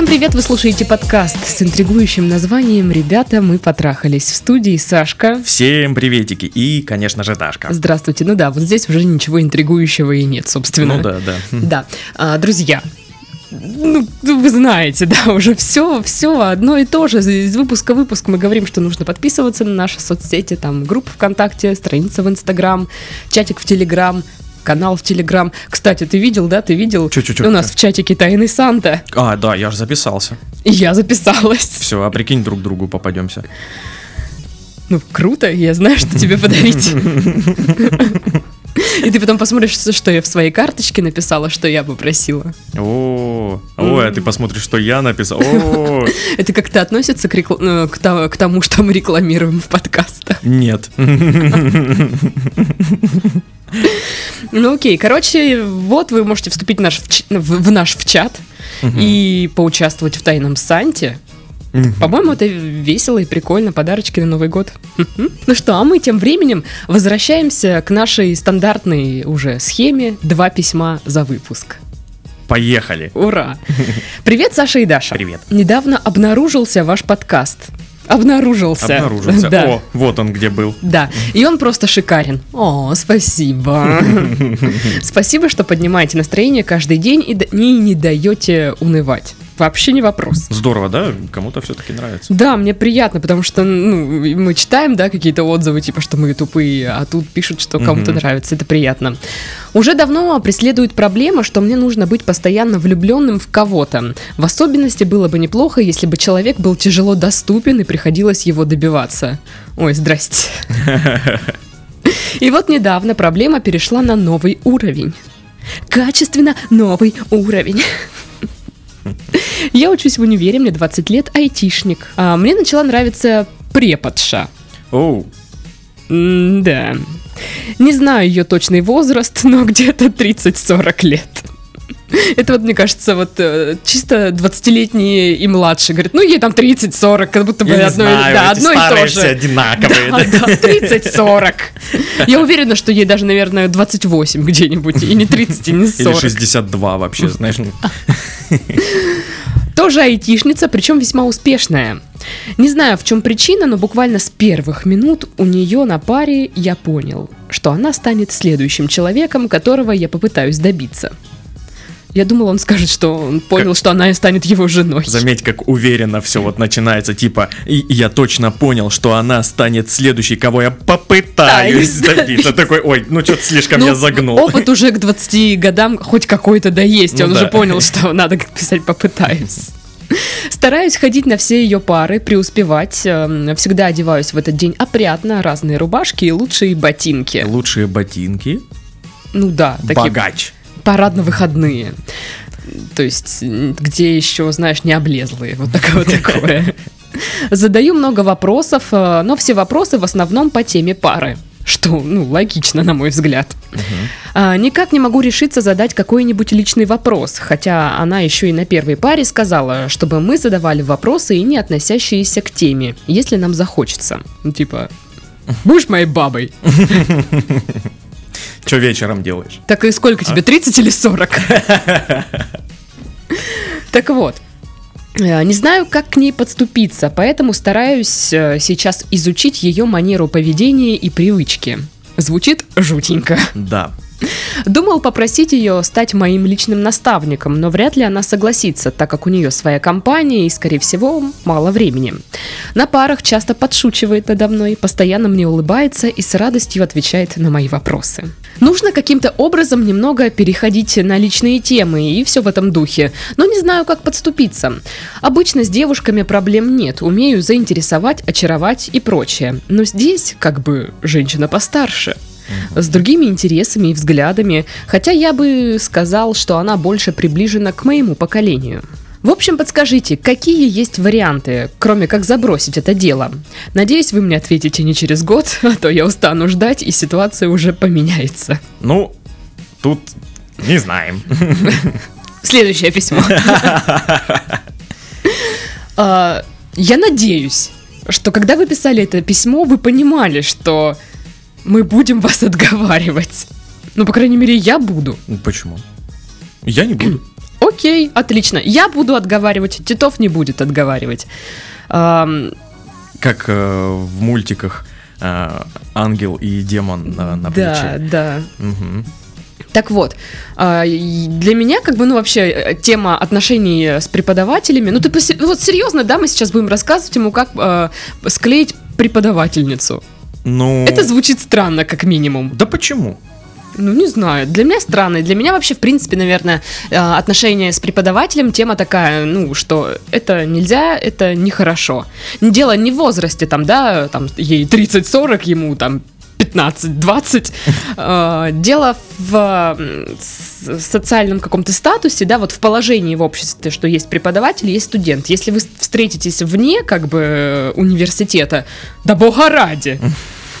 Всем привет, вы слушаете подкаст с интригующим названием «Ребята, мы потрахались». В студии Сашка. Всем приветики и, конечно же, Дашка. Здравствуйте. Ну да, вот здесь уже ничего интригующего и нет, собственно. Ну да. Да, друзья, ну, вы знаете, да, уже все одно и то же. Из выпуска в выпуск мы говорим, что нужно подписываться на наши соцсети, там группа ВКонтакте, страница в Инстаграм, чатик в Телеграм, канал в Телеграм. Кстати, ты видел, да? Чуть-чуть. У нас в чатике Тайный Санта. А, да, я же записался. Я записалась. Все, а прикинь, друг другу попадемся. Ну, круто, я знаю, что тебе подарить. И ты потом посмотришь, что я в своей карточке написала, что я попросила. Ой, а ты посмотришь, что я написал. Это как-то относится к тому, что мы рекламируем в подкастах? Нет. Ну окей, короче, вот вы можете вступить в наш чат и поучаствовать в Тайном Санте. По-моему, это весело и прикольно. Подарочки на Новый год. Ну что, а мы тем временем возвращаемся к нашей стандартной уже схеме. 2 письма за выпуск. Поехали! Ура! Привет, Саша и Даша. Привет. Недавно обнаружился ваш подкаст. Обнаружился. Да. О, вот он где был. Да, и он просто шикарен. О, спасибо. Спасибо, что поднимаете настроение каждый день и не даете унывать. Вообще не вопрос. Здорово, да? Кому-то все-таки нравится. Да, мне приятно, потому что мы читаем, да, какие-то отзывы, типа, что мы тупые, а тут пишут, что кому-то нравится. Это приятно. Уже давно преследует проблема, что мне нужно быть постоянно влюбленным в кого-то. В особенности было бы неплохо, если бы человек был тяжело доступен и приходилось его добиваться. Ой, здрасте. И вот недавно проблема перешла на новый уровень. Качественно новый уровень. Я учусь в универе, мне 20 лет, айтишник. А мне начала нравиться преподша. Оу. Да. Не знаю ее точный возраст, но где-то 30-40 лет. Это вот, мне кажется, вот чисто 20-летние и младше. Говорят, ну ей там 30-40, как будто бы одно и то же. Все одинаковые. Да, 30-40. Я уверена, что ей даже, наверное, 28 где-нибудь. И не 30, и не 40. Или 62 вообще, знаешь. Тоже айтишница, причем весьма успешная. Не знаю, в чем причина, но буквально с первых минут у нее на паре я понял, что она станет следующим человеком, которого я попытаюсь добиться. Я думал, он скажет, что он понял, что она станет его женой. Заметь, как уверенно все вот начинается, типа, я точно понял, что она станет следующей, кого я попытаюсь добиться. Такой, ой, ну что-то слишком я загнул. Опыт уже к 20 годам хоть какой-то да есть, он уже понял, что надо писать «попытаюсь». Стараюсь ходить на все ее пары, преуспевать. Всегда одеваюсь в этот день опрятно, разные рубашки и лучшие ботинки. Лучшие ботинки? Ну да. Богач. Парадно-выходные. То есть, где еще, знаешь, не облезлые. Вот такое. Задаю много вопросов, но все вопросы в основном по теме пары. Что, логично, на мой взгляд. Никак не могу решиться задать какой-нибудь личный вопрос, хотя она еще и на первой паре сказала, чтобы мы задавали вопросы, и не относящиеся к теме, если нам захочется. Типа, будешь моей бабой? Что вечером делаешь? Так и сколько тебе, 30 или 40? Так вот, не знаю, как к ней подступиться, поэтому стараюсь сейчас изучить ее манеру поведения и привычки. Звучит жутенько. Да. Думал попросить ее стать моим личным наставником, но вряд ли она согласится, так как у нее своя компания и, скорее всего, мало времени. На парах часто подшучивает надо мной, постоянно мне улыбается и с радостью отвечает на мои вопросы. Нужно каким-то образом немного переходить на личные темы и все в этом духе, но не знаю, как подступиться. Обычно с девушками проблем нет, умею заинтересовать, очаровать и прочее, но здесь как бы женщина постарше. С другими интересами и взглядами, хотя я бы сказал, что она больше приближена к моему поколению. В общем, подскажите, какие есть варианты, кроме как забросить это дело? Надеюсь, вы мне ответите не через год, а то я устану ждать, и ситуация уже поменяется. Ну, тут не знаем. Следующее письмо. Я надеюсь, что когда вы писали это письмо, вы понимали, что... мы будем вас отговаривать. Ну, по крайней мере, я буду. Почему? Я не буду. Окей, отлично. Я буду отговаривать, Титов не будет отговаривать. Как в мультиках ангел и демон на плече. Да, да. Угу. Так вот, для меня как бы, ну вообще, тема отношений с преподавателями, ну ты вот серьезно, да, мы сейчас будем рассказывать ему, как склеить преподавательницу. Ну... Это звучит странно, как минимум. Да почему? Ну, не знаю, для меня странно. Для меня вообще, в принципе, наверное, отношения с преподавателем, тема такая, ну, что это нельзя, это нехорошо. Дело не в возрасте, там, да, там, ей 30-40, ему, там, 15-20. Дело в социальном каком-то статусе, да, вот в положении в обществе, что есть преподаватель, есть студент. Если вы встретитесь вне, как бы, университета, да бога ради.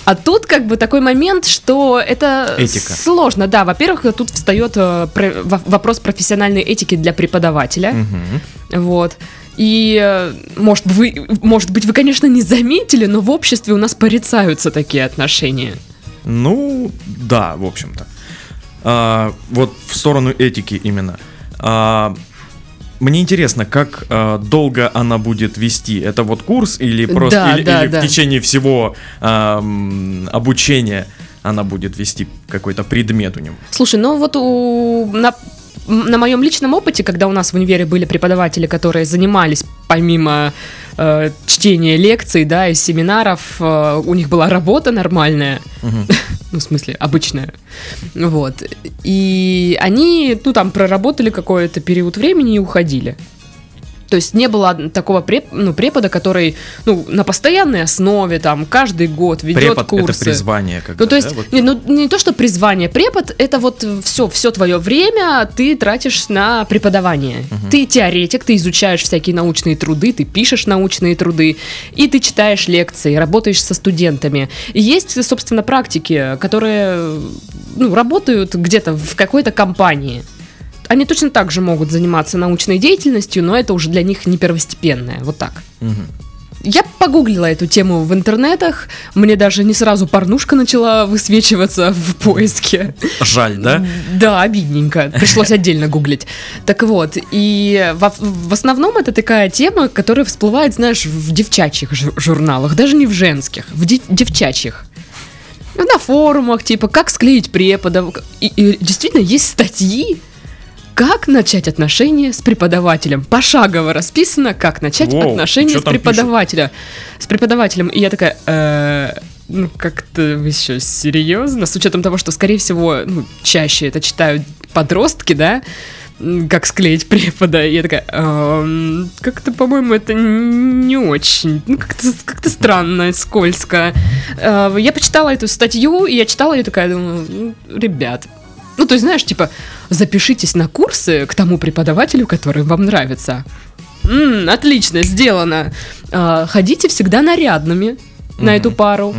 А тут как бы такой момент, что это этика. Сложно, да, во-первых, тут встает вопрос профессиональной этики для преподавателя, угу. Вот, и может быть вы, конечно, не заметили, но в обществе у нас порицаются такие отношения. Ну, да, в общем-то, вот в сторону этики именно. Мне интересно, как долго она будет вести? Это вот курс или просто в течение всего обучения она будет вести какой-то предмет у него? Слушай, ну вот на моем личном опыте, когда у нас в универе были преподаватели, которые занимались помимо чтения лекций, да, и семинаров, у них была работа нормальная, угу. Ну, в смысле, обычная, вот, и они, ну, там, проработали какой-то период времени и уходили. То есть не было такого препода, который, ну, на постоянной основе, там, каждый год ведет препод курсы. Препод — это призвание, когда, ну, то есть, да? Вот. Не то, что призвание. Препод — это вот все твое время ты тратишь на преподавание. Угу. Ты теоретик, ты изучаешь всякие научные труды, ты пишешь научные труды, и ты читаешь лекции, работаешь со студентами. И есть, собственно, практики, которые, ну, работают где-то в какой-то компании. Они точно так же могут заниматься научной деятельностью, но это уже для них не первостепенное, вот так. Угу. Я погуглила эту тему в интернетах, мне даже не сразу порнушка начала высвечиваться в поиске. Жаль, да? Да, обидненько, пришлось отдельно гуглить. Так вот, и в основном это такая тема, которая всплывает, знаешь, в девчачьих журналах, даже не в женских, в девчачьих. На форумах, типа, как склеить преподов. И действительно есть статьи, как начать отношения с преподавателем. Пошагово расписано, как начать отношения с преподавателем. И я такая, ну как-то вы еще серьезно? С учетом того, что, скорее всего, ну, чаще это читают подростки, да? Как склеить препода. И я такая, как-то, по-моему, это не очень. Ну, как-то странно, скользко. Я почитала эту статью, и я читала ее такая, думаю, ребят... Ну, то есть, знаешь, типа, запишитесь на курсы к тому преподавателю, который вам нравится. Отлично, сделано. Ходите всегда нарядными на эту пару.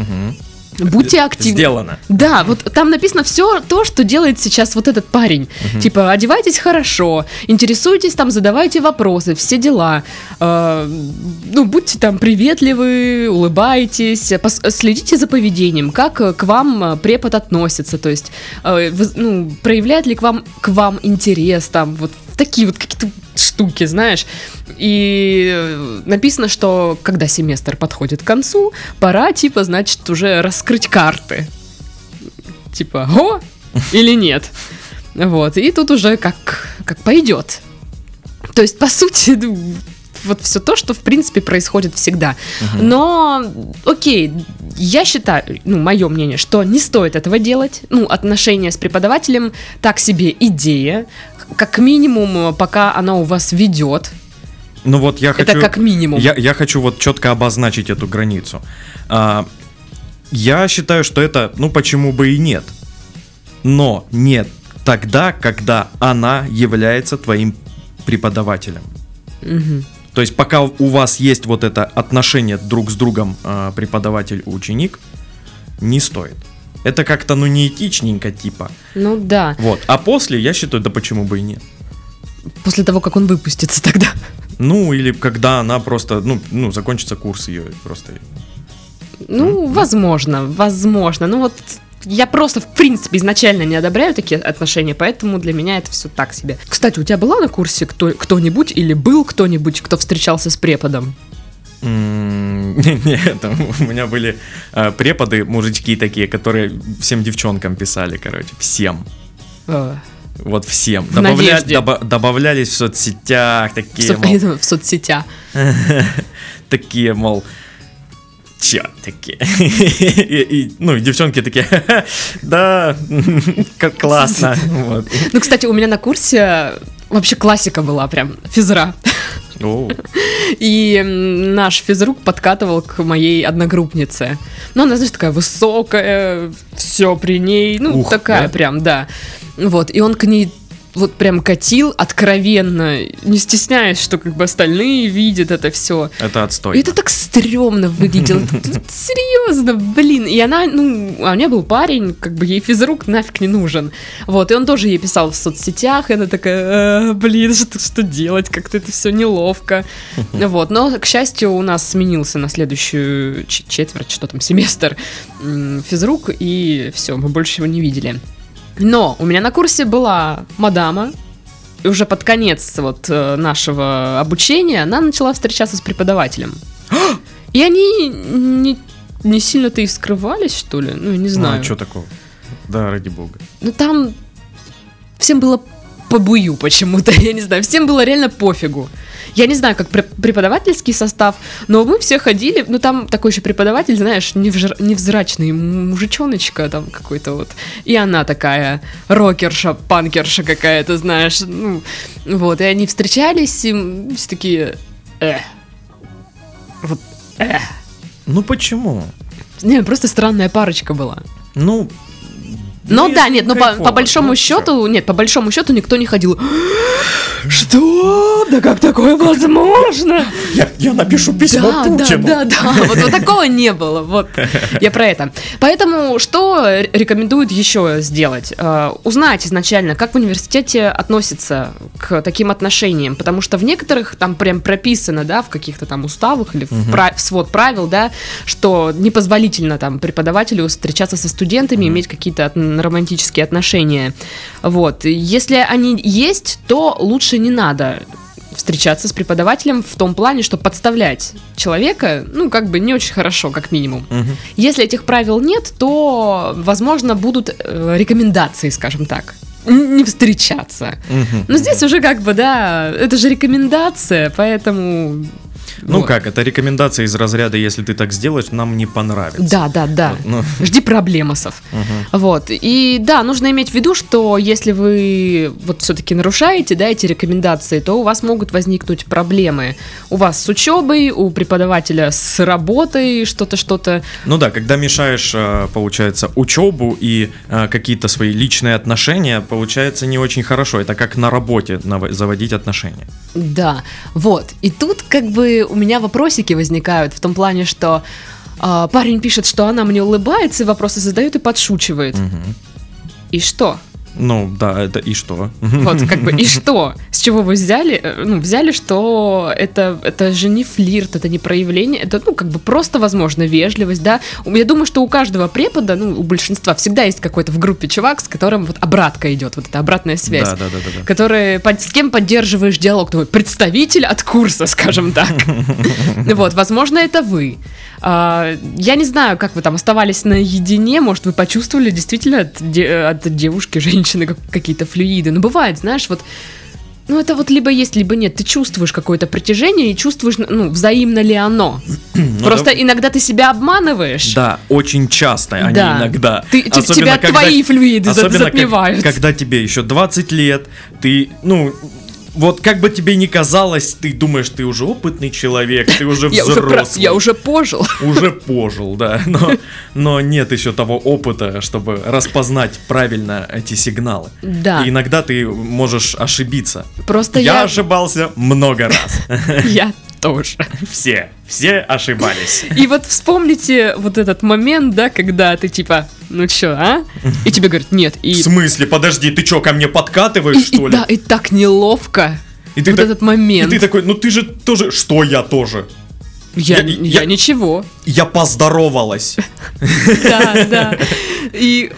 Будьте активны. Сделано. Да, вот там написано все то, что делает сейчас вот этот парень. Типа, одевайтесь хорошо, интересуйтесь там, задавайте вопросы, все дела. Ну, будьте там приветливы, улыбайтесь, следите за поведением, как к вам препод относится, то есть, ну, проявляет ли к вам интерес, там, вот такие вот какие-то штуки, знаешь. И написано, что когда семестр подходит к концу, пора, типа, значит, уже раскрыть карты. Типа, го или нет. Вот, и тут уже как пойдет. То есть, по сути, вот все то, что, в принципе, происходит всегда. Угу. Но, окей, я считаю, ну, мое мнение, что не стоит этого делать. Ну, отношения с преподавателем так себе идея. Как минимум, пока она у вас ведет. Ну вот я хочу, это как минимум. Я хочу вот четко обозначить эту границу. Я считаю, что это, ну почему бы и нет. Но нет тогда, когда она является твоим преподавателем. Угу. То есть пока у вас есть вот это отношение друг с другом, преподаватель-ученик, не стоит. Это как-то, ну, неэтичненько, типа. Ну да. Вот. А после, я считаю, да почему бы и нет. После того, как он выпустится тогда. Ну, или когда она просто, ну, закончится курс ее просто. Ну, возможно. Ну, вот я просто, в принципе, изначально не одобряю такие отношения, поэтому для меня это все так себе. Кстати, у тебя была на курсе кто-нибудь или был кто-нибудь, кто встречался с преподом? Нет, у меня были преподы, мужички такие, которые всем девчонкам писали, короче, всем. Вот всем. Добавлялись в соцсетях такие, мол... В соцсетях. Такие, мол... Че такие? Ну, девчонки такие, да, как классно. Ну, кстати, у меня на курсе вообще классика была прям, физра. И наш физрук подкатывал к моей одногруппнице. Ну, она, знаешь, такая высокая, все при ней, ну, такая прям, да. Вот, и он к ней вот прям катил откровенно, не стесняясь, что как бы остальные видят это все. Это отстой. И это так стрёмно выглядело. Серьезно, блин. И она, ну, а у меня был парень, как бы ей физрук нафиг не нужен. Вот, и он тоже ей писал в соцсетях, и она такая, блин, что делать, как-то это все неловко. Вот, но, к счастью, у нас сменился на следующую четверть, что там, семестр физрук, и все, мы больше его не видели. Но у меня на курсе была мадама, и уже под конец вот нашего обучения она начала встречаться с преподавателем. И они не сильно-то и скрывались, что ли? Ну, я не знаю. Ну, а что такого? Да, ради бога. Ну, там всем было побую почему-то, я не знаю, всем было реально пофигу. Я не знаю, как преподавательский состав, но мы все ходили, ну там такой еще преподаватель, знаешь, невзрачный мужичоночка там какой-то вот, и она такая рокерша, панкерша какая-то, знаешь, ну, вот, и они встречались, и все такие, вот, Ну почему? Не, просто странная парочка была. Ну... Ну да, нет, но по большому счету, нет, по большому счету никто не ходил. Что? Да как такое возможно? Я напишу письмо Путину. Да, вот такого не было, вот, я про это. Поэтому что рекомендуют еще сделать? Узнать изначально, как в университете относятся к таким отношениям, потому что в некоторых там прям прописано, да, в каких-то там уставах или в свод правил, да, что непозволительно там преподавателю встречаться со студентами, иметь какие-то романтические отношения. Вот. Если они есть, то лучше не надо встречаться с преподавателем в том плане, что подставлять человека, ну, как бы не очень хорошо, как минимум. Угу. Если этих правил нет, то, возможно, будут рекомендации, скажем так, не встречаться. Угу. Но здесь уже как бы, да, это же рекомендация, поэтому... Ну вот. Как, это рекомендация из разряда, если ты так сделаешь, нам не понравится. Да, вот, ну. Жди проблемосов. Угу. Вот, и да, нужно иметь в виду, что если вы вот все-таки нарушаете, да, эти рекомендации, то у вас могут возникнуть проблемы. У вас с учебой, у преподавателя с работой, что-то. Ну да, когда мешаешь, получается, учебу и какие-то свои личные отношения, получается не очень хорошо. Это как на работе заводить отношения. Да, вот, и тут как бы у меня вопросики возникают в том плане, что парень пишет, что она мне улыбается, вопросы задает и подшучивает. Угу. И что? Ну, да, это и что? Вот, как бы, и что? С чего вы взяли? Ну, взяли, что это же не флирт, это не проявление, это, ну, как бы просто, возможно, вежливость, да? Я думаю, что у каждого препода, ну, у большинства всегда есть какой-то в группе чувак, с которым вот обратка идет, вот эта обратная связь. Да. Который, с кем поддерживаешь диалог, твой представитель от курса, скажем так. Вот, возможно, это вы. Я не знаю, как вы там оставались наедине, может, вы почувствовали действительно от девушки, женщины, какие-то флюиды, но бывает, знаешь, вот, ну это вот либо есть, либо нет, ты чувствуешь какое-то притяжение и чувствуешь, ну, взаимно ли оно. Просто иногда ты себя обманываешь. Да, очень часто, а да. Не иногда. Тебя когда, твои флюиды затмевают. Когда тебе еще 20 лет, ты, ну... Вот как бы тебе ни казалось, ты думаешь, ты уже опытный человек, ты уже взрослый. Я уже пожил. Уже пожил, да. Но нет еще того опыта, чтобы распознать правильно эти сигналы. Да. И иногда ты можешь ошибиться. Просто я ошибался много раз. Я тоже. Все ошибались. И вот вспомните вот этот момент, да, когда ты типа, ну чё, а? И тебе говорят, нет. И... В смысле, подожди, ты чё, ко мне подкатываешь, что ли? Да, и так неловко. И вот этот момент. И ты такой, ну ты же тоже, что я тоже? Я ничего. Я поздоровалась. Да, да. И,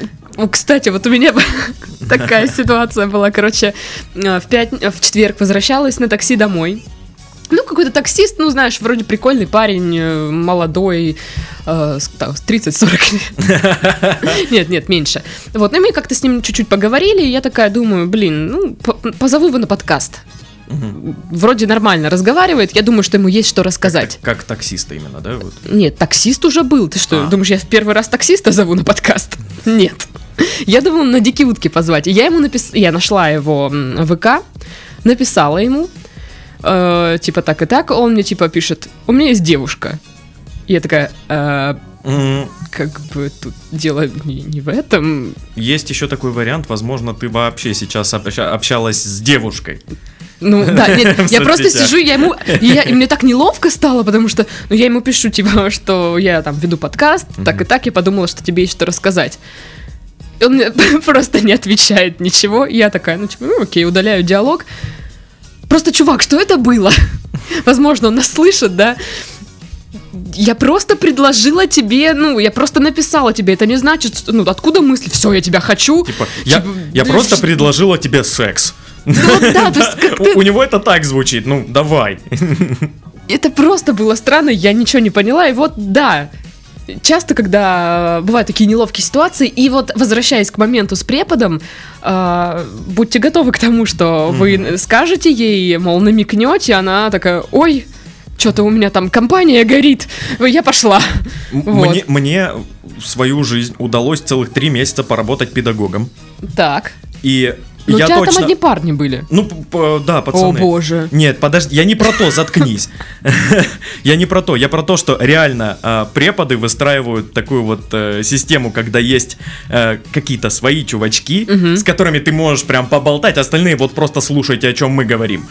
кстати, вот у меня такая ситуация была. Короче, в четверг возвращалась на такси домой. Ну, какой-то таксист, ну, знаешь, вроде прикольный парень, молодой, 30-40 лет. Нет, меньше. Вот, ну, и мы как-то с ним чуть-чуть поговорили, и я такая думаю, блин, ну, позову его на подкаст. Угу. Вроде нормально разговаривает, я думаю, что ему есть что рассказать. Как таксиста именно, да? Вот. Нет, таксист уже был. Ты что, думаешь, я в первый раз таксиста зову на подкаст? Нет. Я думала на дикие утки позвать. Я ему я нашла его в ВК, написала ему, типа так и так, он мне типа пишет: у меня есть девушка. Я такая, как бы тут дело не в этом. Есть еще такой вариант, возможно, ты вообще сейчас общалась с девушкой. Ну да, нет, я просто сижу, и мне так неловко стало, потому что я ему пишу, типа, что я там веду подкаст, так и так, я подумала, что тебе есть что рассказать. Он мне просто не отвечает ничего, я такая, ну типа, ну окей, удаляю диалог. Просто, чувак, что это было? Возможно, он нас слышит, да? Я просто предложила тебе, ну, я просто написала тебе, это не значит, что, ну, откуда мысль, все, я тебя хочу. Типа, я просто предложила тебе секс. У него это так звучит, ну, давай. Это просто было странно, я ничего не поняла, и вот, да, часто, когда бывают такие неловкие ситуации, и вот, возвращаясь к моменту с преподом, будьте готовы к тому, что вы скажете ей, мол, намекнете, она такая, ой, что-то у меня там компания горит, я пошла. Мне в свою жизнь удалось целых 3 месяца поработать педагогом. Так. И... Ну, у тебя точно... там одни парни были. Ну, да, пацаны. О, боже. Нет, подожди, я не про то, заткнись. Я не про то, я про то, что реально преподы выстраивают такую вот систему, когда есть какие-то свои чувачки, с которыми ты можешь прям поболтать, остальные вот просто слушайте, о чем мы говорим.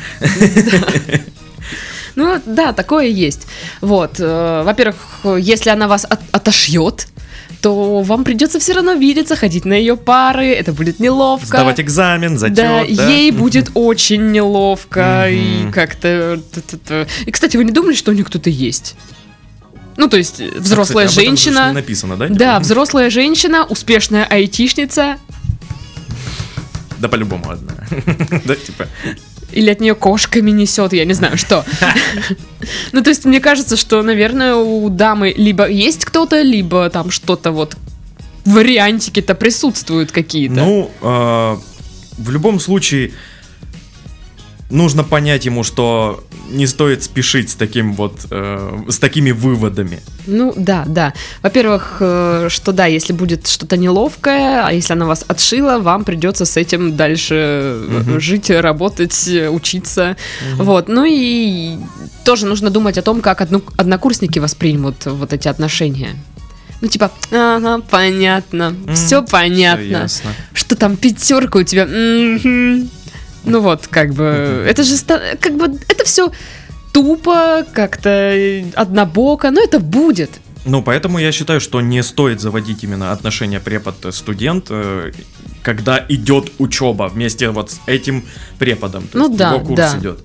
Ну, да, такое есть. Вот, во-первых, если она вас отошьет, то вам придется все равно видеться, ходить на ее пары, это будет неловко. Сдавать экзамен, зачет. Да, да? Ей будет очень неловко и как-то... И, кстати, вы не думали, что у нее кто-то есть? Ну, то есть, взрослая женщина... Не написано, да? Да, взрослая женщина, успешная айтишница. Да, по-любому одна. Да, типа... Или от нее кошками несет, я не знаю, что. Ну, то есть, мне кажется, что, наверное, у дамы либо есть кто-то, либо там что-то вот вариантики-то присутствуют какие-то. Ну, в любом случае, нужно понять ему, что не стоит спешить с таким вот, с такими выводами. Ну, да, да. Во-первых, что да, если будет что-то неловкое, а если она вас отшила, вам придется с этим дальше жить, работать, учиться. Вот, ну и тоже нужно думать о том, как однокурсники воспримут вот эти отношения. Ну, типа, ага, понятно, все понятно. Все что там, пятерка у тебя... Ну вот, как бы, это же, как бы, это все тупо, как-то однобоко, но это будет. Ну, поэтому я считаю, что не стоит заводить именно отношения препод-студент, когда идет учеба вместе вот с этим преподом, то ну, есть да, его курс да. идет.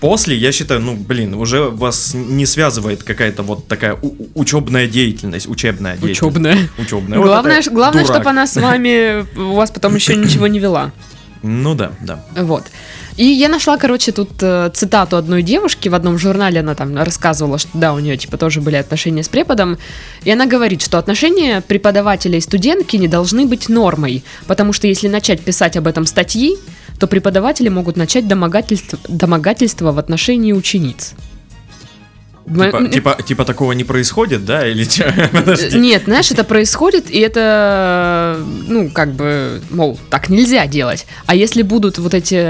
После, я считаю, ну, блин, уже вас не связывает какая-то вот такая учебная деятельность, учебная деятельность. Учебная. Вот главное, чтобы она с вами, у вас потом еще ничего не вела. Ну да, да. Вот. И я нашла, короче, тут цитату одной девушки. В одном журнале она там рассказывала, что да, у нее типа тоже были отношения с преподом. И она говорит, что отношения преподавателя и студентки не должны быть нормой, потому что если начать писать об этом статьи, то преподаватели могут начать домогательство в отношении учениц. Типа такого не происходит, да? Или что? Нет, знаешь, это происходит, и это, ну, как бы, мол, так нельзя делать. А если будут вот эти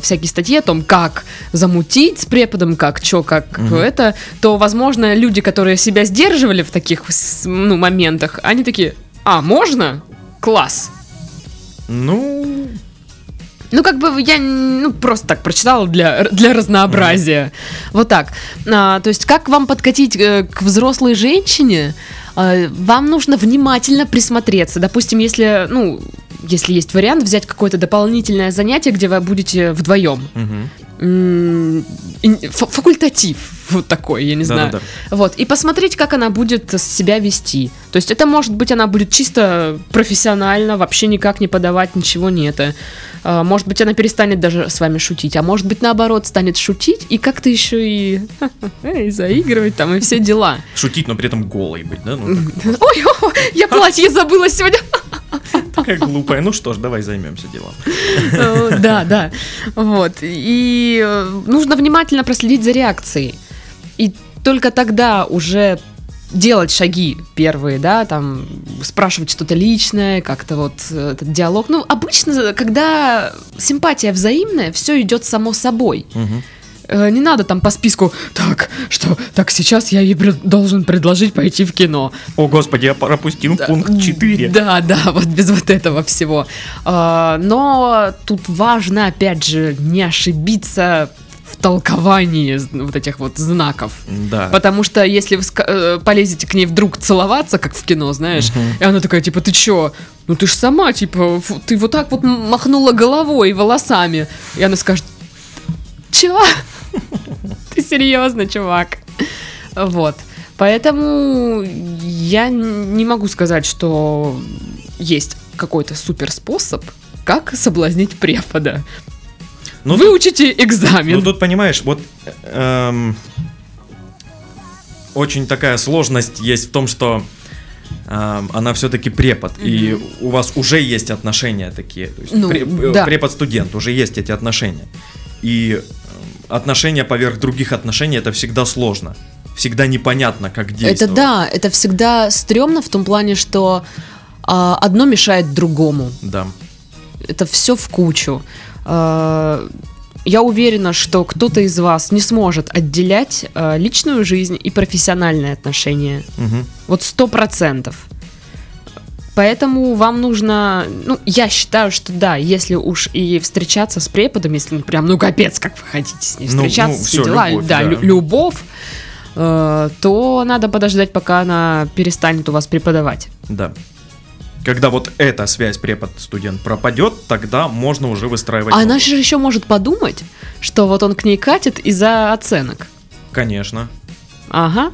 всякие статьи о том, как замутить с преподом, как что, как это, то, возможно, люди, которые себя сдерживали в таких, ну, моментах, они такие, а, можно? Класс. Ну... Ну, как бы я просто так прочитала для разнообразия. Вот так. То есть, как вам подкатить к взрослой женщине? Вам нужно внимательно присмотреться. Допустим, если, ну, если есть вариант, взять какое-то дополнительное занятие, где вы будете вдвоем. Факультатив вот такой, я не знаю. Вот. И посмотреть, как она будет себя вести. То есть это может быть она будет чисто профессионально, вообще никак не подавать, ничего не это. Может быть, она перестанет даже с вами шутить, а может быть, наоборот, станет шутить и как-то еще и заигрывать там, и все дела. Шутить, но при этом голой быть, да? Ой, я платье забыла сегодня. Такая глупая, ну что ж, давай займемся делом. Да, да. Вот. И нужно внимательно проследить за реакцией. И только тогда уже делать шаги первые, да, там, спрашивать что-то личное, как-то вот этот диалог. Ну, обычно, когда симпатия взаимная, все идет само собой. Не надо там по списку, так сейчас я ей должен предложить пойти в кино. О, господи, я пропустил пункт 4. Да, да, вот без вот этого всего. Но тут важно, опять же, не ошибиться в толковании вот этих вот знаков. Да. Потому что если вы полезете к ней вдруг целоваться, как в кино, знаешь, и она такая, типа, ты чё? Ну ты ж сама, типа, ты вот так вот махнула головой и волосами. И она скажет, чё? Ты серьезно, чувак? Вот. Поэтому я не могу сказать, что есть какой-то супер способ, как соблазнить препода. Ну, выучите экзамен. Ну тут, понимаешь, вот очень такая сложность есть в том, что она все-таки препод, и у вас уже есть отношения такие. То есть препод-студент, уже есть эти отношения. И отношения поверх других отношений — это всегда сложно. Всегда непонятно, как действовать. Это да, это всегда стрёмно в том плане, что одно мешает другому. Да. Это все в кучу. Я уверена, что кто-то из вас не сможет отделять личную жизнь и профессиональные отношения. Вот 100%. Поэтому вам нужно, я считаю, что да, если уж и встречаться с преподом, если прям, капец, как вы хотите с ней встречаться, все дела, любовь, да. Любовь, то надо подождать, пока она перестанет у вас преподавать. Да. Когда вот эта связь препод-студент пропадет, тогда можно уже выстраивать. А она же еще может подумать, что вот он к ней катит из-за оценок. Конечно. Ага.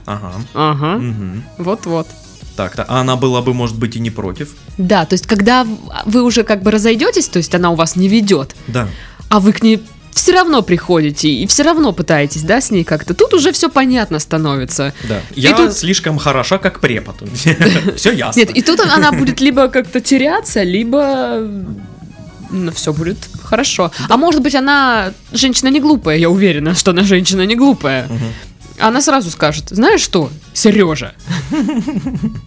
Вот-вот. Так-то, а она была бы, может быть, и не против. Да, то есть, когда вы уже как бы разойдетесь, то есть она у вас не ведет, да. А вы к ней все равно приходите и все равно пытаетесь, да, с ней как-то. Тут уже все понятно становится. Да. Я тут слишком хороша, как препод. Все ясно. Нет, и тут она будет либо как-то теряться, либо все будет хорошо. А может быть, она женщина не глупая, я уверена, что она женщина не глупая. Она сразу скажет, знаешь что, Сережа,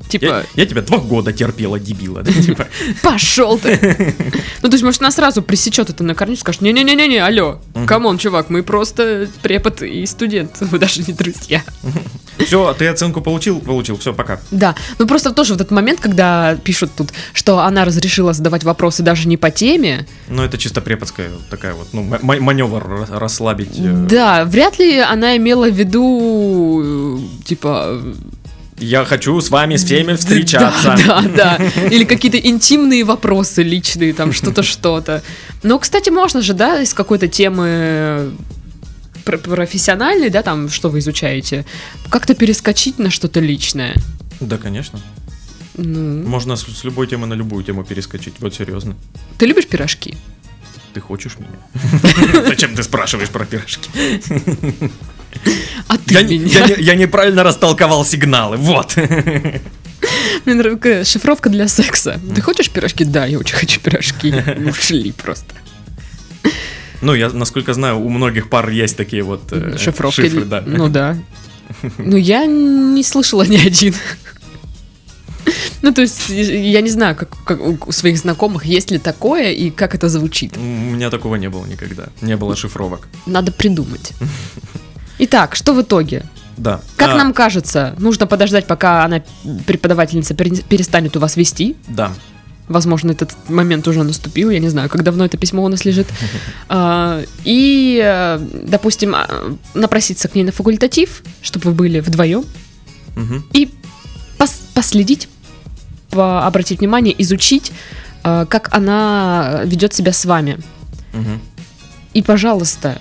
типа, я тебя 2 года терпела, дебила, да, типа, пошел ты. Ну, то есть, может, она сразу пресечет это на корню и скажет, не-не-не-не, алло, камон, чувак, мы просто препод и студент, мы даже не друзья. Все, ты оценку получил? Получил, все, пока. Да, ну просто тоже в этот момент, когда пишут тут, что она разрешила задавать вопросы даже не по теме. Ну, это чисто преподская такая вот, маневр расслабить. Да, вряд ли она имела в виду типа, я хочу с вами, с всеми встречаться. Да, да, да. Или какие-то интимные вопросы личные, там что-то. Но, кстати, можно же, да, из какой-то темы профессиональной, да, там, что вы изучаете, как-то перескочить на что-то личное. Да, конечно. Можно с любой темы на любую тему перескочить, вот серьезно. Ты любишь пирожки? Ты хочешь меня? Зачем ты спрашиваешь про пирожки? А ты я неправильно растолковал сигналы, вот. Мне нравится шифровка для секса. Ты хочешь пирожки? Да, я очень хочу пирожки. Ушли просто. Ну, я, насколько знаю, у многих пар есть такие вот шифры, да. Ну да. Ну, я не слышала ни один. Ну, то есть, я не знаю, как у своих знакомых, есть ли такое и как это звучит. У меня такого не было никогда. Не было шифровок. Надо придумать. Итак, что в итоге? Да. Как нам кажется, нужно подождать, пока она, преподавательница, перестанет у вас вести. Да. Возможно, этот момент уже наступил, я не знаю, как давно это письмо у нас лежит. И, допустим, напроситься к ней на факультатив, чтобы вы были вдвоем. И последить, обратить внимание, изучить, как она ведет себя с вами. Угу. И, пожалуйста,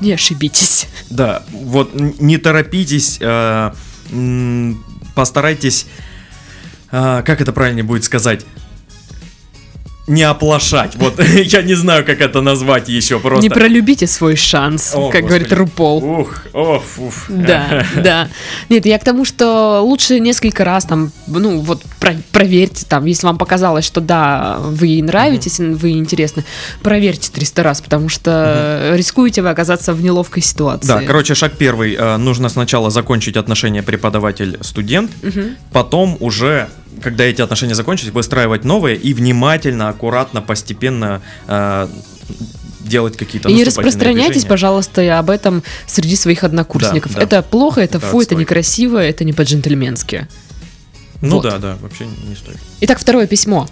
не ошибитесь. Да, вот не торопитесь, постарайтесь, как это правильнее будет сказать, не оплошать. Вот я не знаю, как это назвать еще просто. Не пролюбите свой шанс, как говорит RuPaul. Да, да. Нет, я к тому, что лучше несколько раз там, ну вот проверьте там, если вам показалось, что да, вы ей нравитесь, вы ей интересны, проверьте 300 раз, потому что рискуете вы оказаться в неловкой ситуации. Да, короче, шаг первый. Нужно сначала закончить отношения преподаватель-студент, потом уже... Когда эти отношения закончились, выстраивать новые и внимательно, аккуратно, постепенно делать какие-то наступательные движения. И не распространяйтесь, пожалуйста, об этом среди своих однокурсников. Да, да. Это плохо, это фу, это некрасиво, это не по-джентльменски. Ну вот. да, вообще не стоит. Итак, второе письмо,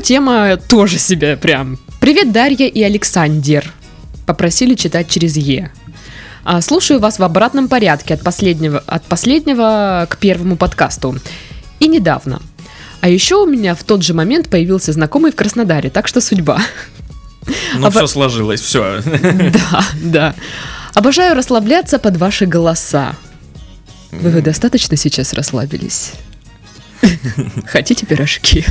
тема тоже себе прям. Привет, Дарья и Александр. Попросили читать через «Е». Слушаю вас в обратном порядке от последнего к первому подкасту. И недавно. А еще у меня в тот же момент появился знакомый в Краснодаре, так что судьба. Все сложилось, все. Да, да. Обожаю расслабляться под ваши голоса. Вы достаточно сейчас расслабились? Хотите пирожки?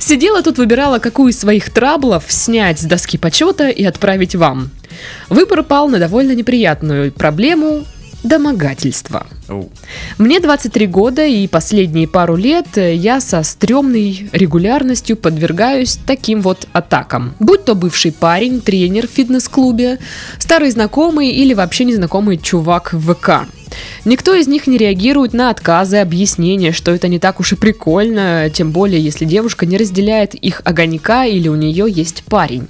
Сидела тут, выбирала, какую из своих траблов снять с доски почета и отправить вам. Выбор пал на довольно неприятную проблему – домогательство. Мне 23 года, и последние пару лет я со стрёмной регулярностью подвергаюсь таким вот атакам. Будь то бывший парень, тренер в фитнес-клубе, старый знакомый или вообще незнакомый чувак в ВК. Никто из них не реагирует на отказы, объяснения, что это не так уж и прикольно, тем более если девушка не разделяет их огонька или у нее есть парень.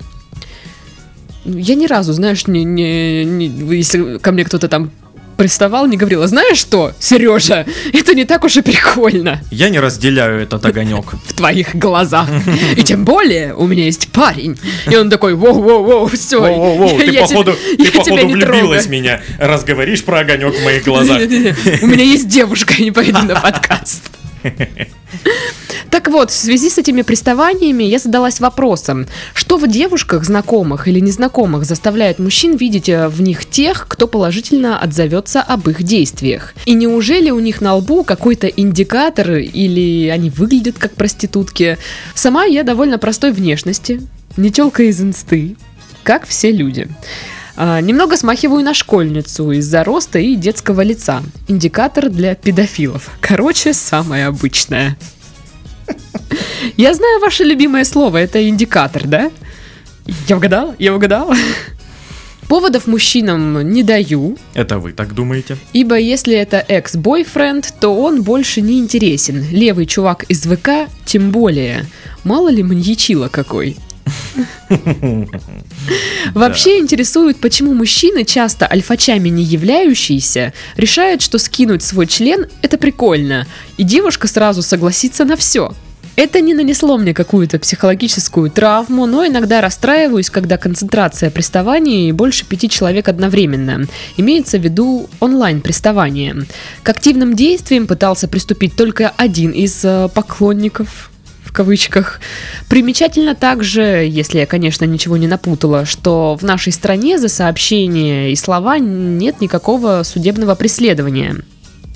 Я ни разу, знаешь, если ко мне кто-то там приставал, не говорила: знаешь что, Сережа, это не так уж и прикольно. Я не разделяю этот огонек в твоих глазах. И тем более у меня есть парень. И он такой: воу-воу-воу, все. Воу-воу-воу, ты походу влюбилась в меня, раз говоришь про огонек в моих глазах. У меня есть девушка, я не пойду на подкаст. Так вот, в связи с этими приставаниями я задалась вопросом, что в девушках, знакомых или незнакомых, заставляет мужчин видеть в них тех, кто положительно отзовется об их действиях? И неужели у них на лбу какой-то индикатор, или они выглядят как проститутки? Сама я довольно простой внешности, не тёлка из инсты, как все люди. Немного смахиваю на школьницу из-за роста и детского лица. Индикатор для педофилов. Короче, самое обычное. Я знаю ваше любимое слово, это индикатор, да? Я угадала. Поводов мужчинам не даю. Это вы так думаете? Ибо если это экс-бойфренд, то он больше не интересен. Левый чувак из ВК тем более. Мало ли маньячила какой. Вообще интересует, почему мужчины, часто альфачами не являющиеся, решают, что скинуть свой член – это прикольно, и девушка сразу согласится на все. Это не нанесло мне какую-то психологическую травму, но иногда расстраиваюсь, когда концентрация приставаний и больше 5 человек одновременно. Имеется в виду онлайн-приставание. К активным действиям пытался приступить только один из поклонников. В кавычках. Примечательно также, если я, конечно, ничего не напутала, что в нашей стране за сообщения и слова нет никакого судебного преследования,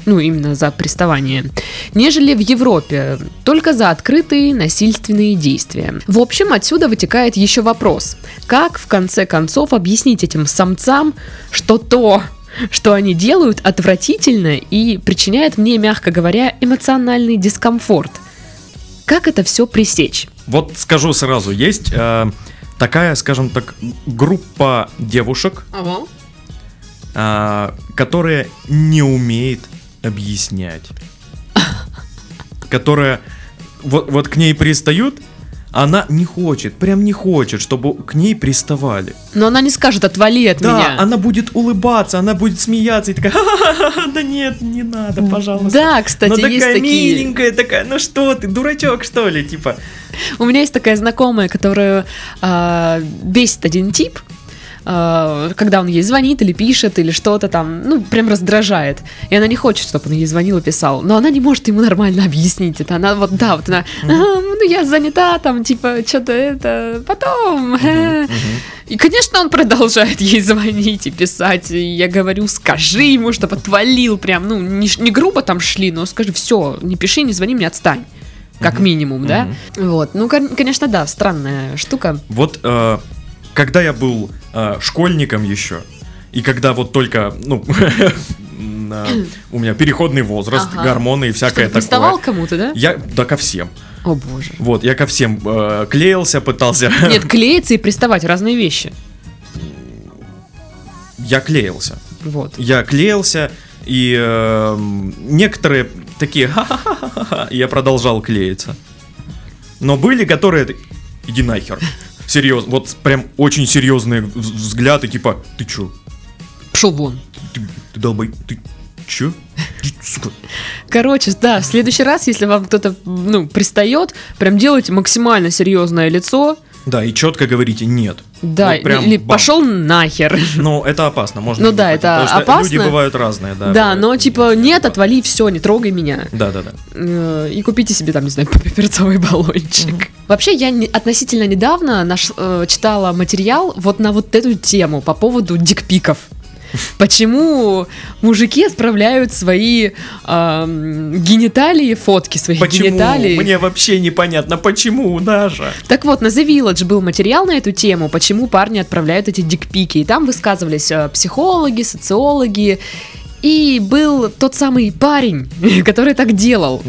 ну, именно за приставание, нежели в Европе, только за открытые насильственные действия. В общем, отсюда вытекает еще вопрос, как, в конце концов, объяснить этим самцам, что то, что они делают, отвратительно и причиняет мне, мягко говоря, эмоциональный дискомфорт. Как это все пресечь? Вот скажу сразу, есть такая, скажем так, группа девушек, которая не умеет объяснять. Которая, вот к ней пристают, она не хочет, прям не хочет, чтобы к ней приставали. Но она не скажет: отвали от меня. Да, она будет улыбаться, она будет смеяться и такая: да нет, не надо, пожалуйста. Да, кстати, есть такие. Она такая миленькая, такая: ну что ты, дурачок что ли, типа. У меня есть такая знакомая, которую бесит один тип. когда он ей звонит или пишет, или что-то там, ну, прям раздражает. И она не хочет, чтобы он ей звонил и писал. Но она не может ему нормально объяснить это. Она вот, да, вот она, ну, я занята, там, типа, что-то это, потом. И, конечно, он продолжает ей звонить и писать. И я говорю, скажи ему, чтобы отвалил прям, ну, не грубо там шли, но скажи, все, не пиши, не звони мне, отстань. Как минимум, да? Вот, ну, конечно, да, странная штука. Вот, когда я был школьником еще, и когда вот только, ну, у меня переходный возраст, гормоны и всякое такое. Ты приставал кому-то, да? Да, ко всем. О, боже. Вот, я ко всем клеился, пытался... Нет, клеиться и приставать, разные вещи. Я клеился. Вот. Я клеился, и некоторые такие, ха-ха-ха-ха-ха, и я продолжал клеиться. Но были, которые... Иди нахер. Серьезно, вот прям очень серьезные взгляды, типа, ты чё? Пшел вон. Ты долбай, ты чё? Сука. Короче, да, в следующий раз, если вам кто-то, ну, пристает, прям делайте максимально серьезное лицо. Да, и четко говорите «нет». Да, вот прям, или «пошел нахер». Ну, это опасно, можно. Ну да, это опасно. Люди бывают разные, да. Да, бывают, но типа «нет, отвали, все, не трогай меня». Да-да-да. И купите себе там, не знаю, перцовый баллончик. Вообще, я относительно недавно читала материал вот на вот эту тему по поводу дикпиков. Почему мужики отправляют свои гениталии, фотки своих гениталий? Мне вообще непонятно, почему даже. Так вот, на The Village был материал на эту тему, почему парни отправляют эти дикпики. И там высказывались психологи, социологи. И был тот самый парень, который так делал.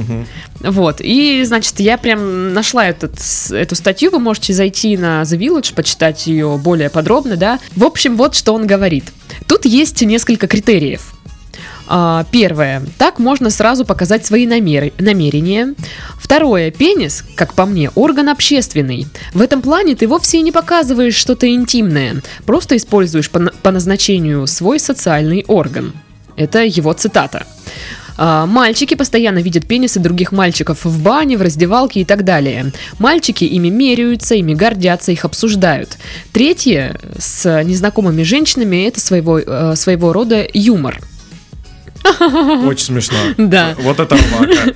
Вот, и, значит, я прям нашла эту статью. Вы можете зайти на The Village, почитать ее более подробно, да. В общем, вот что он говорит. Тут есть несколько критериев. Первое. Так можно сразу показать свои намерения. Второе. Пенис, как по мне, орган общественный. В этом плане ты вовсе и не показываешь что-то интимное. Просто используешь по назначению свой социальный орган. Это его цитата. Мальчики постоянно видят пенисы других мальчиков в бане, в раздевалке и так далее. Мальчики ими меряются, ими гордятся, их обсуждают. Третье, с незнакомыми женщинами, это своего рода юмор. Очень смешно. Да. Вот это рвака.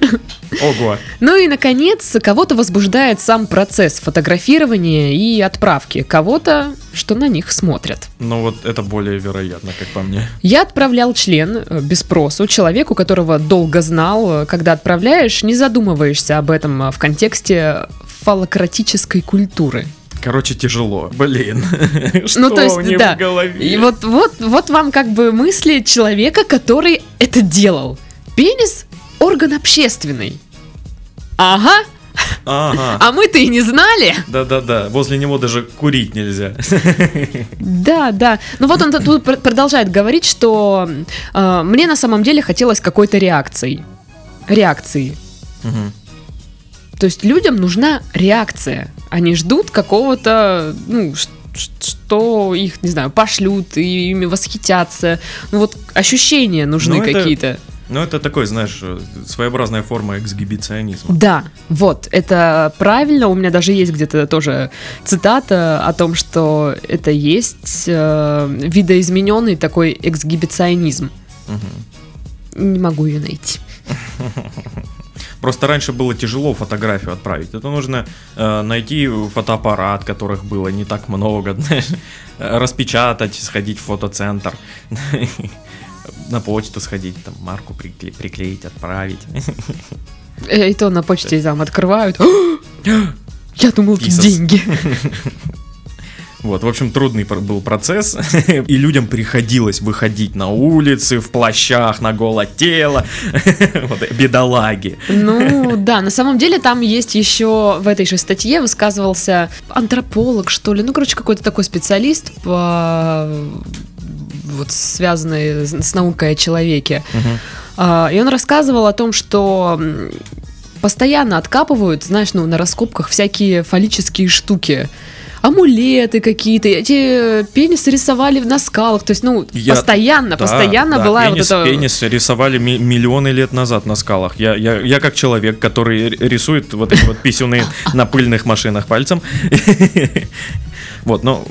Ого. Ну и, наконец, кого-то возбуждает сам процесс фотографирования и отправки. Кого-то, что на них смотрят. Ну вот это более вероятно, как по мне. Я отправлял член без спросу человеку, которого долго знал. Когда отправляешь, не задумываешься об этом в контексте фалократической культуры. Короче, тяжело. Блин, что у него в голове? И вот вам как бы мысли человека, который это делал. Пенис – орган общественный. Ага. А мы-то и не знали. Да-да-да, возле него даже курить нельзя. Да-да, ну вот он тут продолжает говорить, что мне на самом деле хотелось какой-то реакции. То есть людям нужна реакция. Они ждут какого-то, ну, что их, не знаю, пошлют, и ими восхитятся. Ну, вот ощущения нужны, ну, какие-то. Ну, это такой, знаешь, своеобразная форма эксгибиционизма. Да, вот, это правильно. У меня даже есть где-то тоже цитата о том, что это есть видоизмененный такой эксгибиционизм. Не могу ее найти. Просто раньше было тяжело фотографию отправить. Это нужно найти фотоаппарат, которых было не так много, знаешь, распечатать, сходить в фотоцентр, на почту сходить, там марку приклеить, отправить. И то на почте там открывают. Я думал, тут деньги. Вот, в общем, трудный был процесс, и людям приходилось выходить на улицы в плащах, на голое тело, вот, бедолаги. Ну, да, на самом деле там есть еще, в этой же статье высказывался антрополог, что ли, ну, короче, какой-то такой специалист по... вот, связанный с наукой о человеке, и он рассказывал о том, что... постоянно откапывают, знаешь, ну, на раскопках всякие фаллические штуки. Амулеты какие-то. Эти пенисы рисовали на скалах. То есть, ну, постоянно была пенис, вот эта... Пенисы рисовали миллионы лет назад на скалах. Я как человек, который рисует вот эти вот писюны на пыльных машинах пальцем. Вот, но...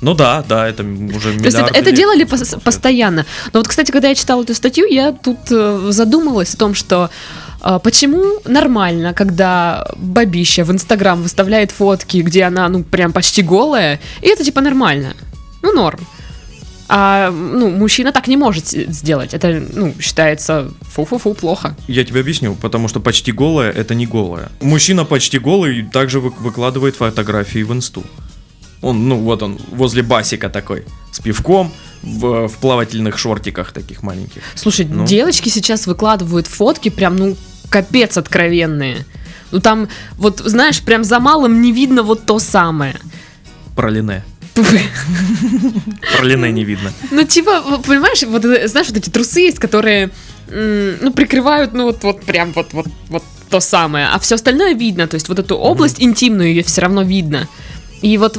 Ну да, да, это уже миллиард. То есть это делали постоянно. Но вот, кстати, когда я читала эту статью, я тут задумалась о том, что почему нормально, когда бабища в Инстаграм выставляет фотки, где она, ну, прям почти голая, и это типа нормально, ну, норм. А, ну, мужчина так не может сделать. Это, ну, считается фу-фу-фу, плохо. Я тебе объясню, потому что почти голая — это не голая. Мужчина почти голый также выкладывает фотографии в инсту. Он, ну, вот он, возле басика такой, с пивком, в плавательных шортиках таких маленьких. Слушай, ну, девочки сейчас выкладывают фотки прям, ну, капец откровенные. Ну, там, вот, знаешь, прям за малым не видно вот то самое. Пролине. Пролине не видно. Ну, типа, понимаешь, вот, знаешь, вот эти трусы есть, которые, ну, прикрывают, ну, вот прям вот то самое. А все остальное видно, то есть вот эту область интимную ее все равно видно. И вот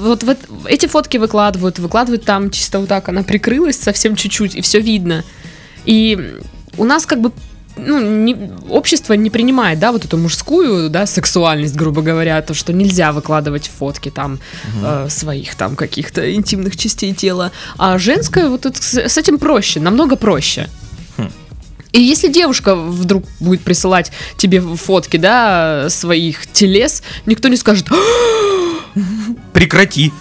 эти фотки выкладывают там чисто вот так, она прикрылась совсем чуть-чуть, и все видно. И у нас как бы, ну, общество не принимает, да, вот эту мужскую, да, сексуальность, грубо говоря, то, что нельзя выкладывать фотки там своих там каких-то интимных частей тела. А женское вот это, с этим проще, намного проще. И если девушка вдруг будет присылать тебе фотки, да, своих телес, никто не скажет: Прекрати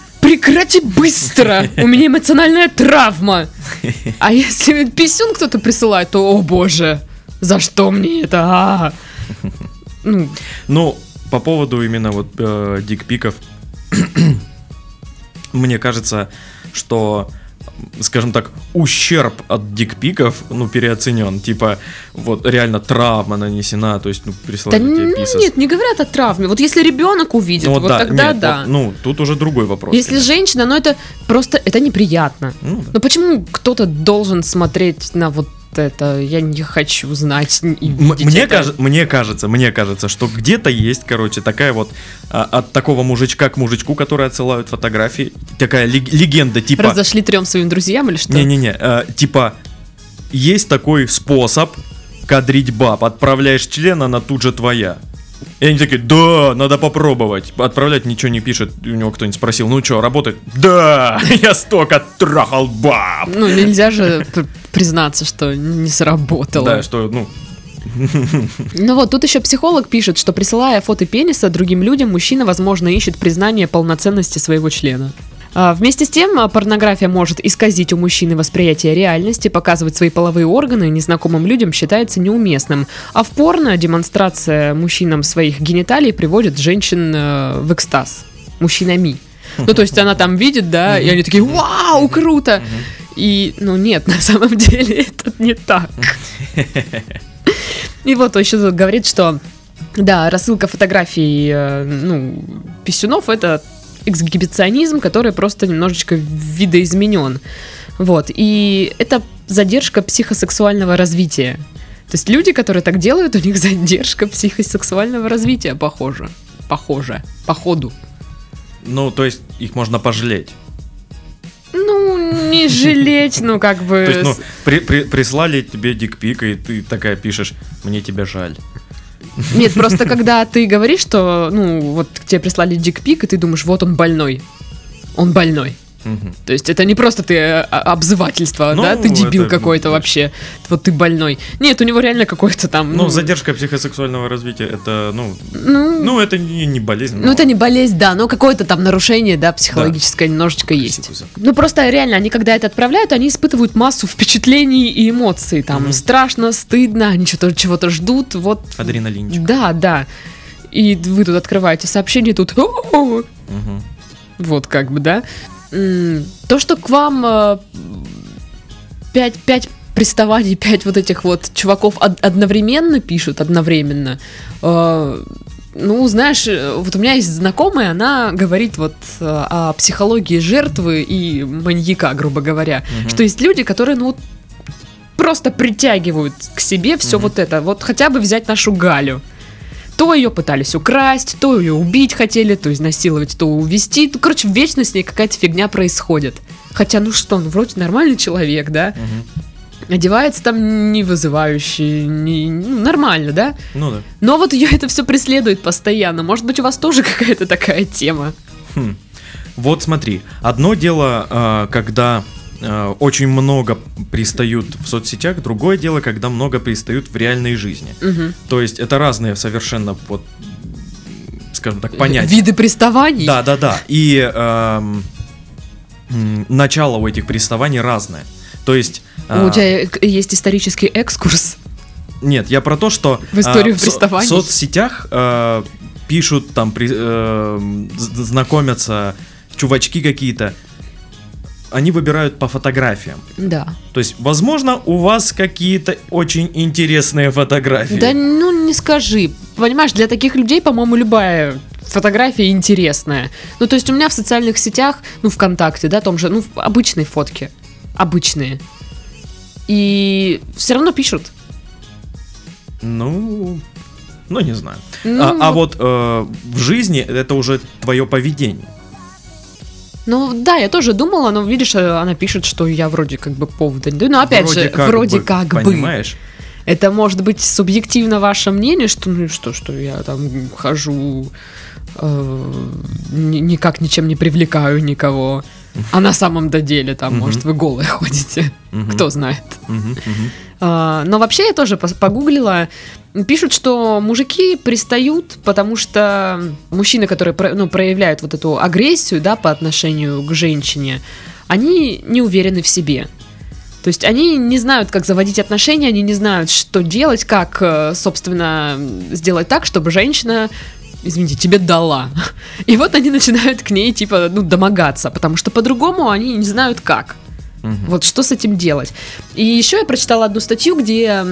быстро, у меня эмоциональная травма. А если писюн кто-то присылает, то, о боже, за что мне это? Ну, по поводу именно вот дикпиков, мне кажется, что, скажем так, ущерб от дикпиков, ну, переоценен. Типа, вот реально травма нанесена, то есть, ну, прислали тебе писас. Нет, не говорят о травме. Вот если ребенок увидит, ну, вот да, тогда нет, да. Вот, ну, тут уже другой вопрос. Если женщина, ну, это просто, это неприятно. Ну, да. Но почему кто-то должен смотреть на вот это? Я не хочу знать. Мне кажется, что где-то есть, короче, такая вот от такого мужичка к мужичку, которые отсылают фотографии, такая легенда, типа... Разошли трем своим друзьям или что? Не-не-не, типа, есть такой способ кадрить баб: отправляешь член, она тут же твоя. И они такие: да, надо попробовать. Отправлять ничего не пишет. У него кто-нибудь спросил: ну что, работает? Да, я столько трахал баб. Ну, нельзя же признаться, что не сработало. Да, что, ну... Ну вот, тут еще психолог пишет, что, присылая фото пениса другим людям, мужчина, возможно, ищет признание полноценности своего члена. Вместе с тем, порнография может исказить у мужчины восприятие реальности. Показывать свои половые органы незнакомым людям считается неуместным. А в порно демонстрация мужчинам своих гениталий приводит женщин в экстаз. Мужчинами. Ну, то есть она там видит, да, и они такие: вау, круто! И, ну, нет, на самом деле это не так. И вот он еще тут говорит, что, да, рассылка фотографий, ну, писюнов — это эксгибиционизм, который просто немножечко видоизменен. Вот. И это задержка психосексуального развития. То есть люди, которые так делают, у них задержка психосексуального развития, похоже, походу. Ну, то есть их можно пожалеть. Ну, не жалеть, ну, как бы... То есть, ну, прислали тебе дикпик, и ты такая пишешь: мне тебя жаль. Нет, просто когда ты говоришь, что, ну, вот к тебе прислали дикпик, и ты думаешь: вот он больной. Он больной. То есть это не просто ты обзывательство, ну, да, ты дебил это, какой-то, ну, вообще. Вот ты больной. Нет, у него реально какой-то там... Ну, задержка психосексуального развития, это, ну, это не болезнь. Ну, это не болезнь, да, но какое-то там нарушение, да, психологическое, да, немножечко есть. Ну, просто реально, они, когда это отправляют, они испытывают массу впечатлений и эмоций. Там страшно, стыдно, они чего-то ждут, вот. Адреналинчик. Да, да. И вы тут открываете сообщение, тут... Вот как бы, да. То, что к вам 5 приставаний, 5 вот этих вот чуваков одновременно пишут, ну, знаешь, вот у меня есть знакомая, она говорит вот о психологии жертвы и маньяка, грубо говоря, что есть люди, которые, ну, просто притягивают к себе все вот это, вот хотя бы взять нашу Галю. То ее пытались украсть, то ее убить хотели, то изнасиловать, то увезти. Ну, короче, вечно с ней какая-то фигня происходит. Хотя, ну что, он вроде нормальный человек, да? Одевается там не вызывающий, ну, нормально, да? Ну да. Но вот ее это все преследует постоянно. Может быть, у вас тоже какая-то такая тема? Вот смотри, одно дело, когда очень много пристают в соцсетях, другое дело, когда много пристают в реальной жизни. Угу. То есть это разные совершенно, вот, скажем так, понятия. Виды приставаний? Да, да, да. И начало у этих приставаний разное. То есть... У тебя есть исторический экскурс? Нет, я про то, что в историю приставаний. В соцсетях пишут, там знакомятся чувачки какие-то. Они выбирают по фотографиям. Да. То есть, возможно, у вас какие-то очень интересные фотографии. Да ну не скажи. Понимаешь, для таких людей, по-моему, любая фотография интересная. Ну то есть у меня в социальных сетях, ну ВКонтакте, да, там же, ну обычные фотки. Обычные. И все равно пишут. Ну не знаю. А вот в жизни это уже твое поведение. Ну да, я тоже думала, но видишь, она пишет, что я вроде как бы повода не даю. Но опять вроде же, как вроде бы, как бы. Понимаешь? Это может быть субъективно ваше мнение, что ну что я там хожу, никак ничем не привлекаю никого. А на самом-то деле там, может, вы голые ходите, кто знает. Но вообще я тоже погуглила. Пишут, что мужики пристают, потому что мужчины, которые проявляют вот эту агрессию, да, по отношению к женщине, они не уверены в себе. То есть они не знают, как заводить отношения, они не знают, что делать, как, собственно, сделать так, чтобы женщина... Извините, тебе дала. И вот они начинают к ней, типа, домогаться, потому что по-другому они не знают как. Угу. Вот что с этим делать. И еще я прочитала одну статью, где,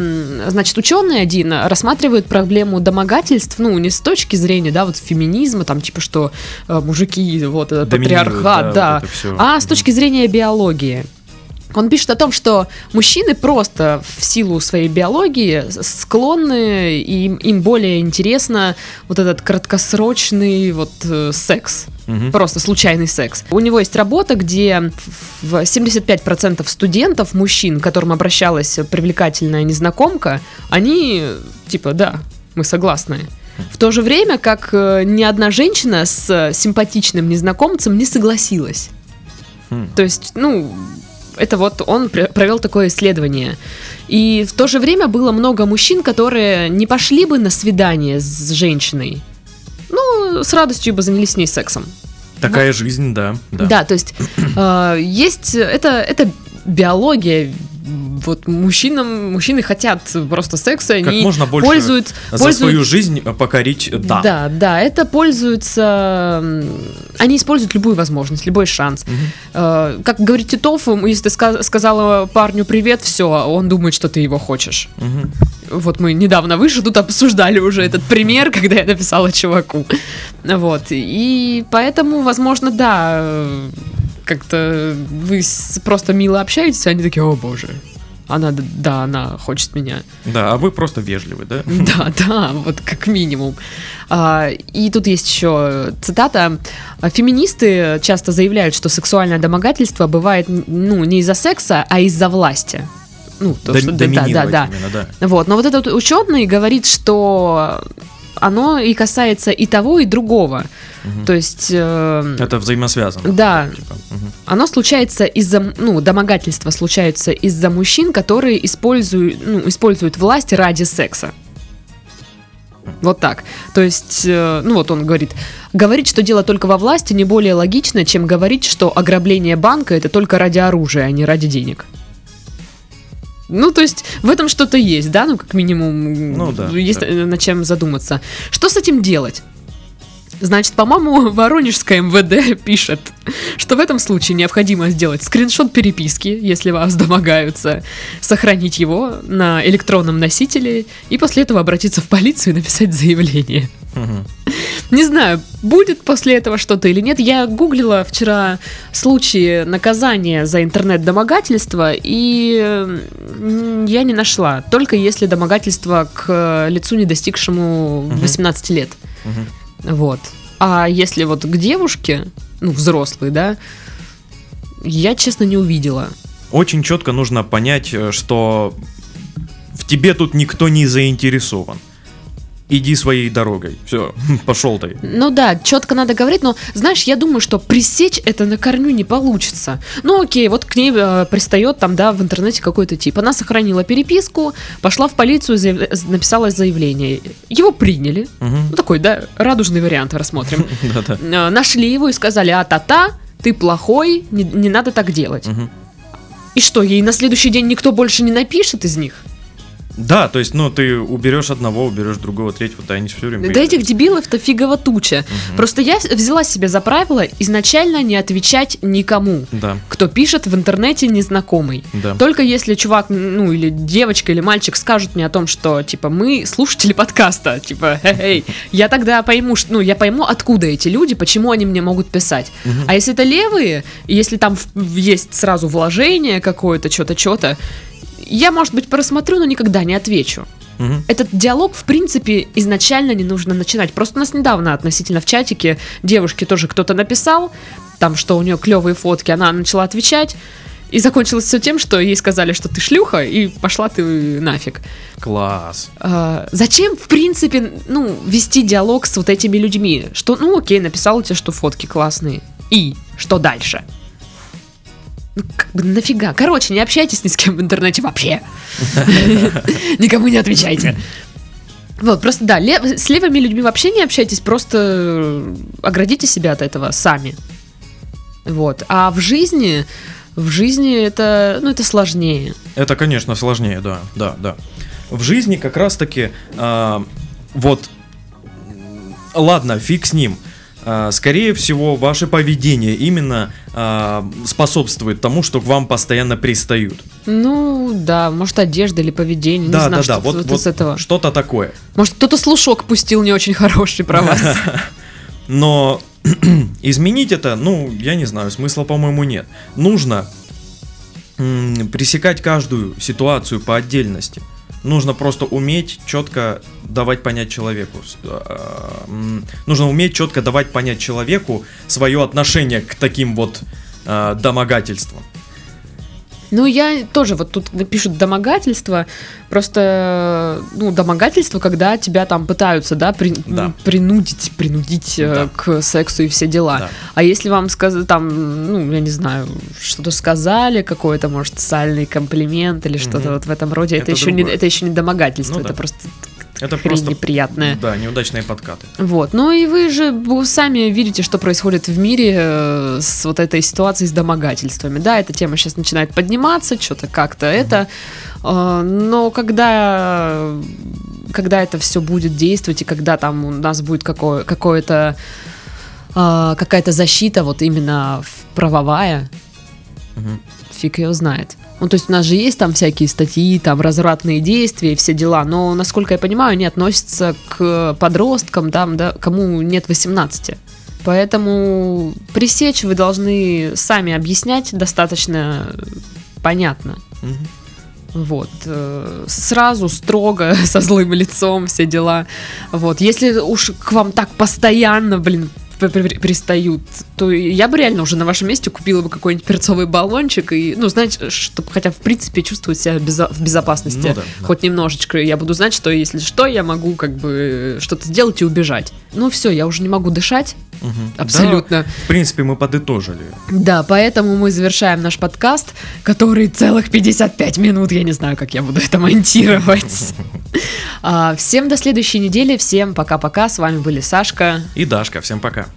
значит, ученый один рассматривает проблему домогательств, ну, не с точки зрения, да, вот феминизма, там, типа, что мужики, вот, патриархат, да, вот а с точки зрения биологии. Он пишет о том, что мужчины просто в силу своей биологии склонны, и им более интересно вот этот краткосрочный вот секс, просто случайный секс. У него есть работа, где 75% студентов, мужчин, к которым обращалась привлекательная незнакомка, они типа «да, мы согласны». В то же время, как ни одна женщина с симпатичным незнакомцем не согласилась. То есть, это вот он провел такое исследование. И в то же время было много мужчин, которые не пошли бы на свидание с женщиной, ну, с радостью бы занялись с ней сексом. Такая вот жизнь, да. Да, да, то есть есть... Это биология. Вот мужчины хотят просто секса, как они можно больше пользуют... свою жизнь покорить, да. Да, да, это пользуются... Они используют любую возможность, любой шанс. Угу. Как говорит Титов, если ты сказала парню «привет», все, он думает, что ты его хочешь. Угу. Вот мы недавно выше тут обсуждали уже этот пример, когда я написала чуваку. Вот, и поэтому, возможно, да... Как-то вы просто мило общаетесь, а они такие: «О, боже, она хочет меня». Да, а вы просто вежливы, да? Да, да, вот как минимум. И тут есть еще цитата. Феминисты часто заявляют, что сексуальное домогательство бывает, не из-за секса, а из-за власти. Доминировать именно. Вот, но вот этот ученый говорит, что... Оно и касается и того, и другого. Угу. То есть... это взаимосвязано. Да. Типа. Угу. Оно случается из-за... домогательства случаются из-за мужчин, которые используют власть ради секса. Вот так. То есть, вот он говорит. Говорить, что дело только во власти, не более логично, чем говорить, что ограбление банка — это только ради оружия, а не ради денег. То есть в этом что-то есть, да? Как минимум, есть над чем задуматься. Что с этим делать? Значит, по-моему, Воронежское МВД пишет, что в этом случае необходимо сделать скриншот переписки, если вас домогаются, сохранить его на электронном носителе и после этого обратиться в полицию и написать заявление. Угу. Не знаю, будет после этого что-то или нет. Я гуглила вчера случаи наказания за интернет-домогательство, и я не нашла. Только если домогательство к лицу, не достигшему 18 лет. Угу. Вот. А если вот к девушке, взрослой, да, я, честно, не увидела. Очень четко нужно понять, что в тебе тут никто не заинтересован. иди своей дорогой. Все, пошел ты. Ну да, четко надо говорить, но, знаешь, я думаю, что пресечь это на корню не получится. Ну окей, вот к ней пристает там, да, в интернете какой-то тип. Она сохранила переписку, пошла в полицию, написала заявление. Его приняли. Угу. Ну такой, да, радужный вариант рассмотрим. Нашли его и сказали: а-та-та, ты плохой, не надо так делать. И что, ей на следующий день никто больше не напишет из них? Да, то есть, ну, ты уберешь одного, уберешь другого, третьего, да, они все время поедут. Да этих дебилов-то фигово туча. Угу. Просто я взяла себе за правило изначально не отвечать никому, да, кто пишет в интернете незнакомый. Да. Только если чувак, ну, или девочка, или мальчик скажут мне о том, что, типа, мы слушатели подкаста, типа, хе-хей, я тогда пойму, что, ну, я пойму, откуда эти люди, почему они мне могут писать. Угу. А если это левые, если там есть сразу вложение какое-то, что-то, я, может быть, просмотрю, но никогда не отвечу. Угу. Этот диалог, в принципе, изначально не нужно начинать. Просто у нас недавно относительно в чатике девушке тоже кто-то написал, там, что у нее клевые фотки, она начала отвечать, и закончилось все тем, что ей сказали, что ты шлюха, и пошла ты нафиг. Класс. Зачем, в принципе, ну, вести диалог с вот этими людьми? Что, ну, окей, написала тебе, что фотки классные. И что дальше? Как бы нафига? Короче, не общайтесь ни с кем в интернете вообще. Никому не отвечайте. Вот, просто да, с левыми людьми вообще не общайтесь, просто оградите себя от этого сами. Вот. А в жизни это, ну, это сложнее. Это, конечно, сложнее, да, да, да. В жизни как раз-таки, вот, ладно, фиг с ним. Скорее всего, ваше поведение именно способствует тому, что к вам постоянно пристают. Ну, да, может, одежда или поведение, да, не знаю, да, что-то, да, вот из этого. Что-то такое. Может, кто-то слушок пустил не очень хороший про вас. Но изменить это, ну, я не знаю, смысла, по-моему, нет. Нужно пресекать каждую ситуацию по отдельности. Нужно просто уметь четко давать понять человеку. Нужно уметь четко давать понять человеку свое отношение к таким вот домогательствам. Ну, я тоже, вот тут пишут домогательство, просто, ну, домогательство, когда тебя там пытаются, да, да, принудить да, к сексу и все дела. Да. А если вам сказали, там, ну, я не знаю, что-то сказали, какой-то, может, сальный комплимент или что-то вот в этом роде, это еще не домогательство, ну, это да, просто... Это просто неприятное. Да, неудачные подкаты. Вот, ну и вы же сами видите, что происходит в мире с вот этой ситуацией с домогательствами. Да, эта тема сейчас начинает подниматься, что-то как-то это. Но когда это все будет действовать, и когда там у нас будет какая-то защита, вот именно правовая, фиг ее знает. Ну, то есть у нас же есть там всякие статьи, там развратные действия и все дела, но, насколько я понимаю, они относятся к подросткам, там, да, кому нет 18. Поэтому пресечь вы должны сами объяснять достаточно понятно. Вот. Сразу, строго, со злым лицом, все дела. Вот. Если уж к вам так постоянно, блин, пристают, то я бы реально уже на вашем месте купила бы какой-нибудь перцовый баллончик и, ну, знаете, чтобы хотя в принципе чувствовать себя в безопасности, ну, да, да, хоть немножечко. Я буду знать, что если что, я могу как бы что-то сделать и убежать. Ну все, я уже не могу дышать. Абсолютно. Да, в принципе, мы подытожили. Да, поэтому мы завершаем наш подкаст, который целых 55 минут. Я не знаю, как я буду это монтировать. Всем до следующей недели. Всем пока-пока. С вами были Сашка и Дашка. Всем пока.